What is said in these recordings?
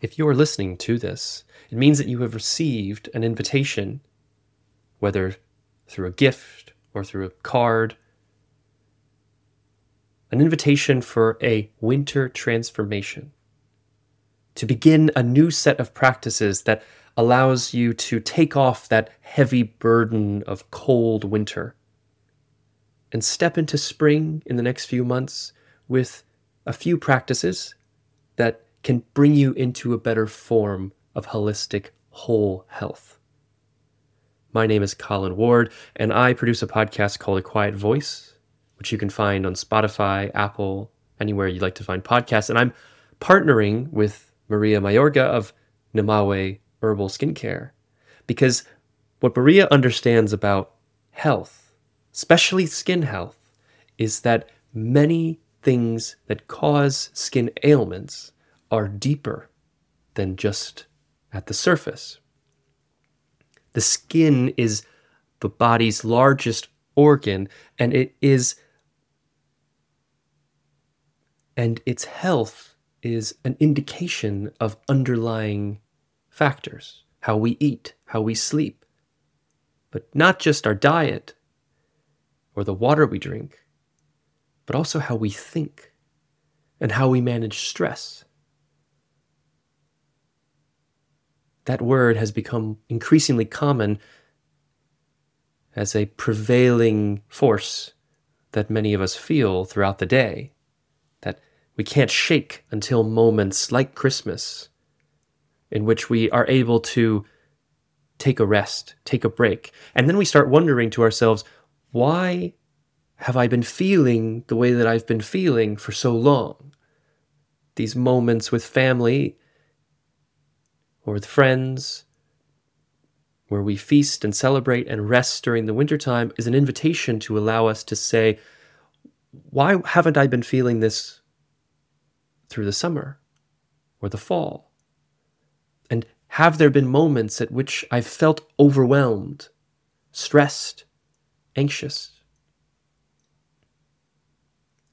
If you are listening to this, it means that you have received an invitation, whether through a gift or through a card, an invitation for a winter transformation, to begin a new set of practices that allows you to take off that heavy burden of cold winter and step into spring in the next few months with a few practices that can bring you into a better form of holistic whole health. My name is Colin Ward, and I produce a podcast called A Quiet Voice, which you can find on Spotify, Apple, anywhere you'd like to find podcasts. And I'm partnering with Maria Mayorga of Namawe Herbal Skincare, because what Maria understands about health, especially skin health, is that many things that cause skin ailments are deeper than just at the surface. The skin is the body's largest organ, and its health is an indication of underlying factors, how we eat, how we sleep, but not just our diet or the water we drink, but also how we think and how we manage stress. That word has become increasingly common as a prevailing force that many of us feel throughout the day, that we can't shake until moments like Christmas, in which we are able to take a rest, take a break. And then we start wondering to ourselves, why have I been feeling the way that I've been feeling for so long? These moments with family or with friends, where we feast and celebrate and rest during the wintertime, is an invitation to allow us to say, why haven't I been feeling this through the summer or the fall? And have there been moments at which I've felt overwhelmed, stressed, anxious?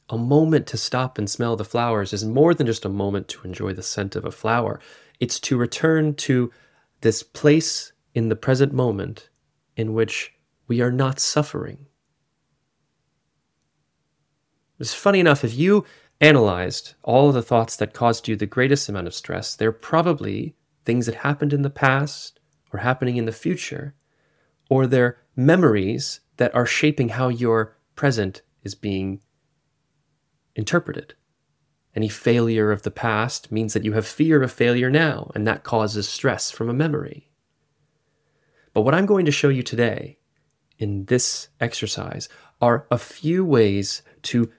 A moment to stop and smell the flowers is more than just a moment to enjoy the scent of a flower. It's to return to this place in the present moment in which we are not suffering. It's funny enough, if you analyzed all of the thoughts that caused you the greatest amount of stress, they're probably things that happened in the past or happening in the future, or their memories that are shaping how your present is being interpreted. Any failure of the past means that you have fear of failure now, and that causes stress from a memory. But what I'm going to show you today in this exercise are a few ways to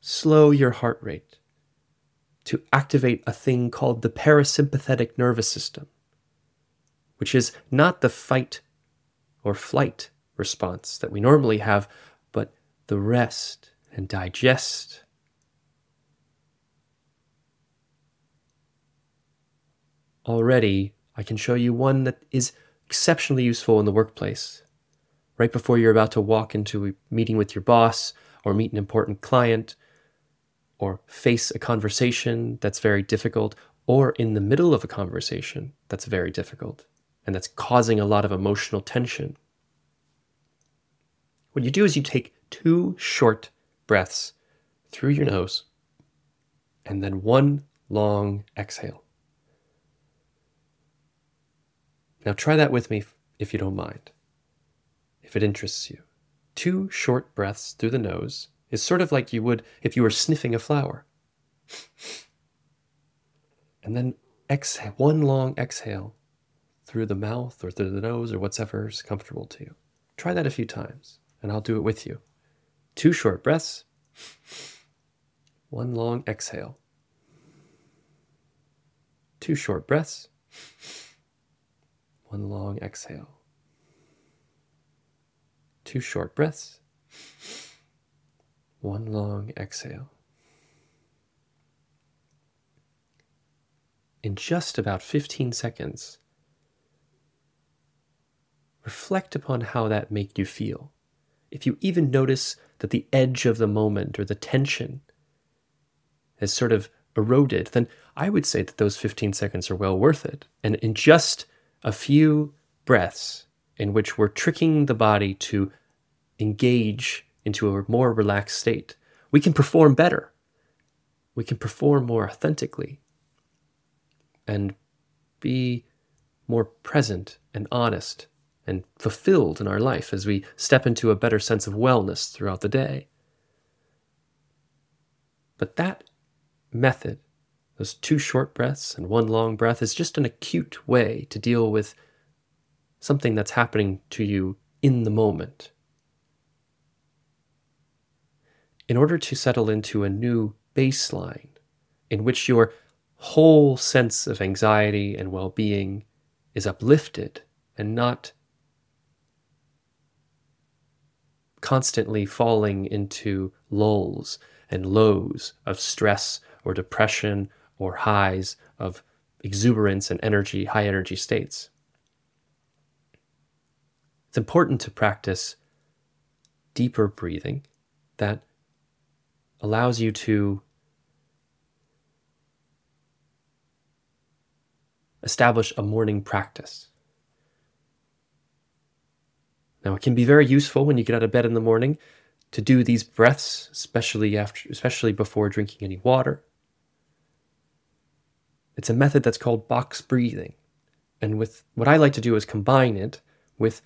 slow your heart rate, to activate a thing called the parasympathetic nervous system, which is not the fight or flight response that we normally have, but the rest and digest. Already, I can show you one that is exceptionally useful in the workplace. Right before you're about to walk into a meeting with your boss or meet an important client, or face a conversation that's very difficult, or in the middle of a conversation that's very difficult, and that's causing a lot of emotional tension. What you do is you take 2 short breaths through your nose, and then 1 long exhale. Now try that with me if you don't mind, if it interests you. 2 short breaths through the nose, it's sort of like you would if you were sniffing a flower. And then exhale, 1 long exhale through the mouth or through the nose or whatever's comfortable to you. Try that a few times, and I'll do it with you. 2 short breaths, 1 long exhale. 2 short breaths, 1 long exhale. 2 short breaths, 1 long exhale. In just about 15 seconds, reflect upon how that made you feel. If you even notice that the edge of the moment or the tension has sort of eroded, then I would say that those 15 seconds are well worth it. And in just a few breaths in which we're tricking the body to engage into a more relaxed state, we can perform better. We can perform more authentically and be more present and honest and fulfilled in our life as we step into a better sense of wellness throughout the day. But that method, those 2 short breaths and 1 long breath, is just an acute way to deal with something that's happening to you in the moment. In order to settle into a new baseline in which your whole sense of anxiety and well-being is uplifted and not constantly falling into lulls and lows of stress or depression or highs of exuberance and energy, high energy states. It's important to practice deeper breathing that allows you to establish a morning practice. Now, it can be very useful when you get out of bed in the morning to do these breaths, especially before drinking any water. It's a method that's called box breathing. And with what I like to do is combine it with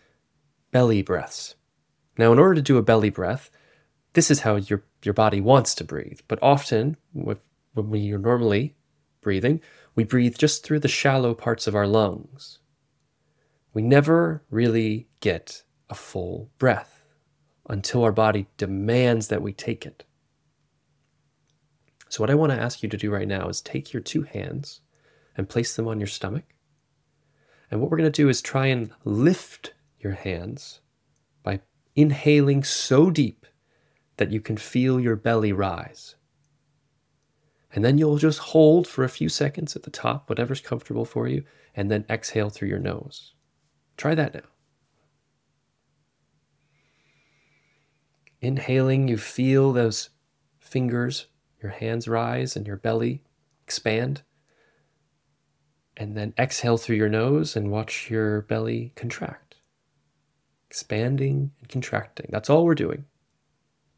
belly breaths. Now, in order to do a belly breath, this is how your body wants to breathe. But often, when you're normally breathing, we breathe just through the shallow parts of our lungs. We never really get a full breath until our body demands that we take it. So what I want to ask you to do right now is take your 2 hands and place them on your stomach. And what we're going to do is try and lift your hands by inhaling so deep that you can feel your belly rise. And then you'll just hold for a few seconds at the top, whatever's comfortable for you, and then exhale through your nose. Try that now. Inhaling, you feel those fingers, your hands rise and your belly expand. And then exhale through your nose and watch your belly contract. Expanding and contracting. That's all we're doing.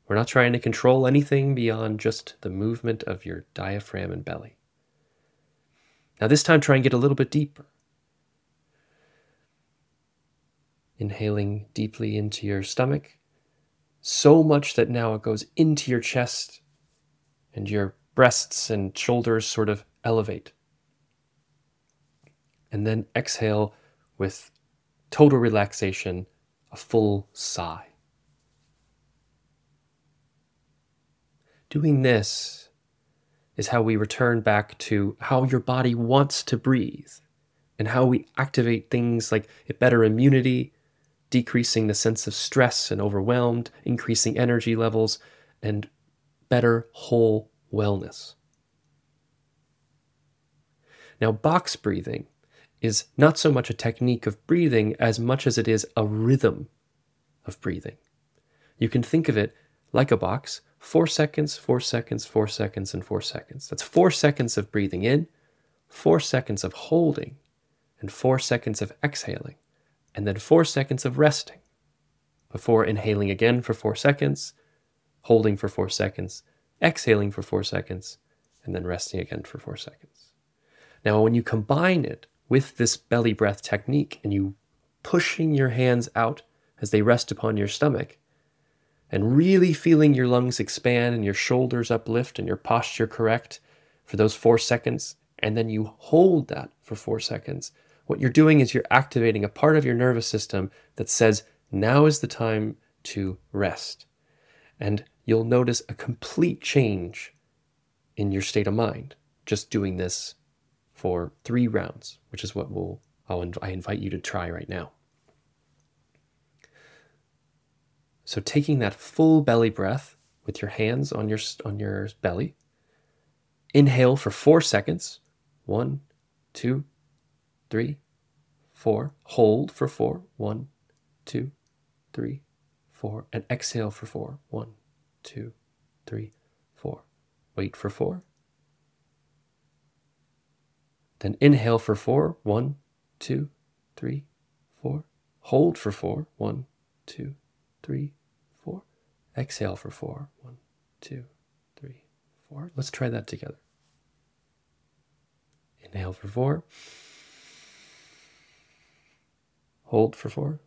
We're not trying to control anything beyond just the movement of your diaphragm and belly. Now this time, try and get a little bit deeper. Inhaling deeply into your stomach, so much that now it goes into your chest and your breasts and shoulders sort of elevate. And then exhale with total relaxation, a full sigh. Doing this is how we return back to how your body wants to breathe and how we activate things like better immunity, decreasing the sense of stress and overwhelmed, increasing energy levels, and better whole wellness. Now, box breathing is not so much a technique of breathing as much as it is a rhythm of breathing. You can think of it like a box. 4 seconds, 4 seconds, 4 seconds, and 4 seconds. That's 4 seconds of breathing in, 4 seconds of holding, and 4 seconds of exhaling, and then 4 seconds of resting before inhaling again for 4 seconds, holding for 4 seconds, exhaling for 4 seconds, and then resting again for 4 seconds. Now, when you combine it with this belly breath technique and you pushing your hands out as they rest upon your stomach, and really feeling your lungs expand and your shoulders uplift and your posture correct for those 4 seconds, and then you hold that for 4 seconds, what you're doing is you're activating a part of your nervous system that says, now is the time to rest. And you'll notice a complete change in your state of mind, just doing this for 3 rounds, which is what I invite you to try right now. So taking that full belly breath with your hands on your belly, inhale for 4 seconds, 1, 2, 3, 4, hold for 4, 1, 2, 3, 4, and exhale for 4, 1, 2, 3, 4, wait for 4, Then inhale for 4. 1, 2, 3, 4. Hold for 4. 1, 2, 3, 4. Exhale for 4. 1, 2, 3, 4. Let's try that together. Inhale for 4. Hold for 4.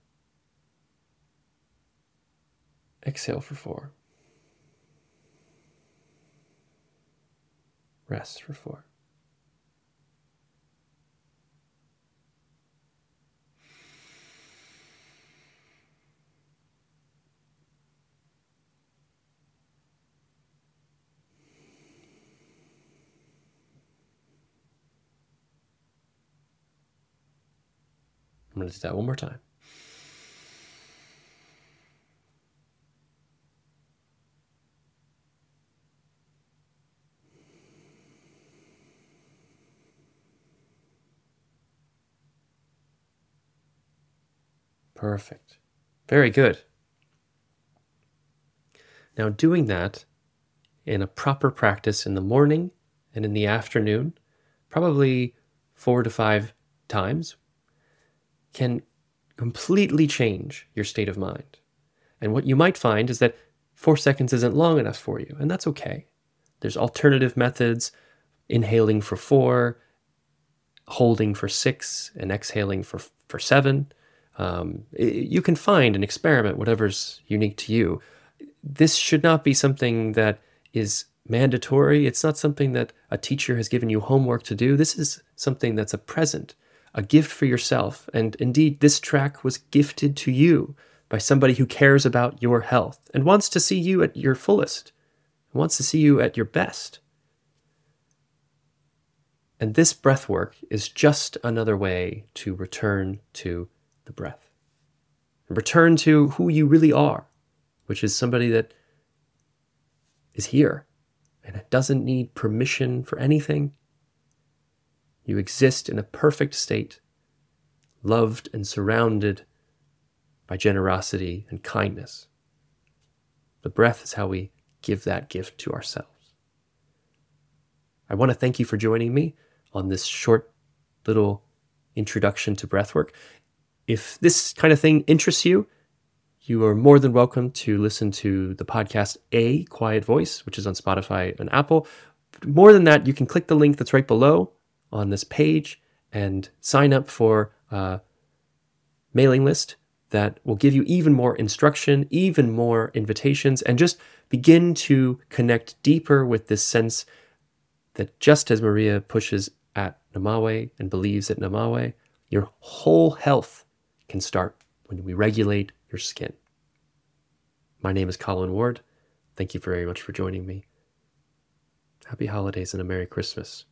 Exhale for 4. Rest for 4. I'm going to do that one more time. Perfect. Very good. Now, doing that in a proper practice in the morning and in the afternoon, probably 4 to 5 times, can completely change your state of mind. And what you might find is that 4 seconds isn't long enough for you, and that's okay. There's alternative methods, inhaling for 4, holding for 6, and exhaling for 7. You can find and experiment whatever's unique to you. This should not be something that is mandatory. It's not something that a teacher has given you homework to do. This is something that's a present, a gift for yourself. And indeed, this track was gifted to you by somebody who cares about your health and wants to see you at your fullest, wants to see you at your best. And this breath work is just another way to return to the breath and return to who you really are, which is somebody that is here and doesn't need permission for anything. You exist in a perfect state, loved and surrounded by generosity and kindness. The breath is how we give that gift to ourselves. I want to thank you for joining me on this short little introduction to breathwork. If this kind of thing interests you, you are more than welcome to listen to the podcast A Quiet Voice, which is on Spotify and Apple. More than that, you can click the link that's right below on this page and sign up for a mailing list that will give you even more instruction, even more invitations, and just begin to connect deeper with this sense that just as Maria pushes at Namawe and believes at Namawe, your whole health can start when we regulate your skin. My name is Colin Ward. Thank you very much for joining me. Happy holidays and a Merry Christmas.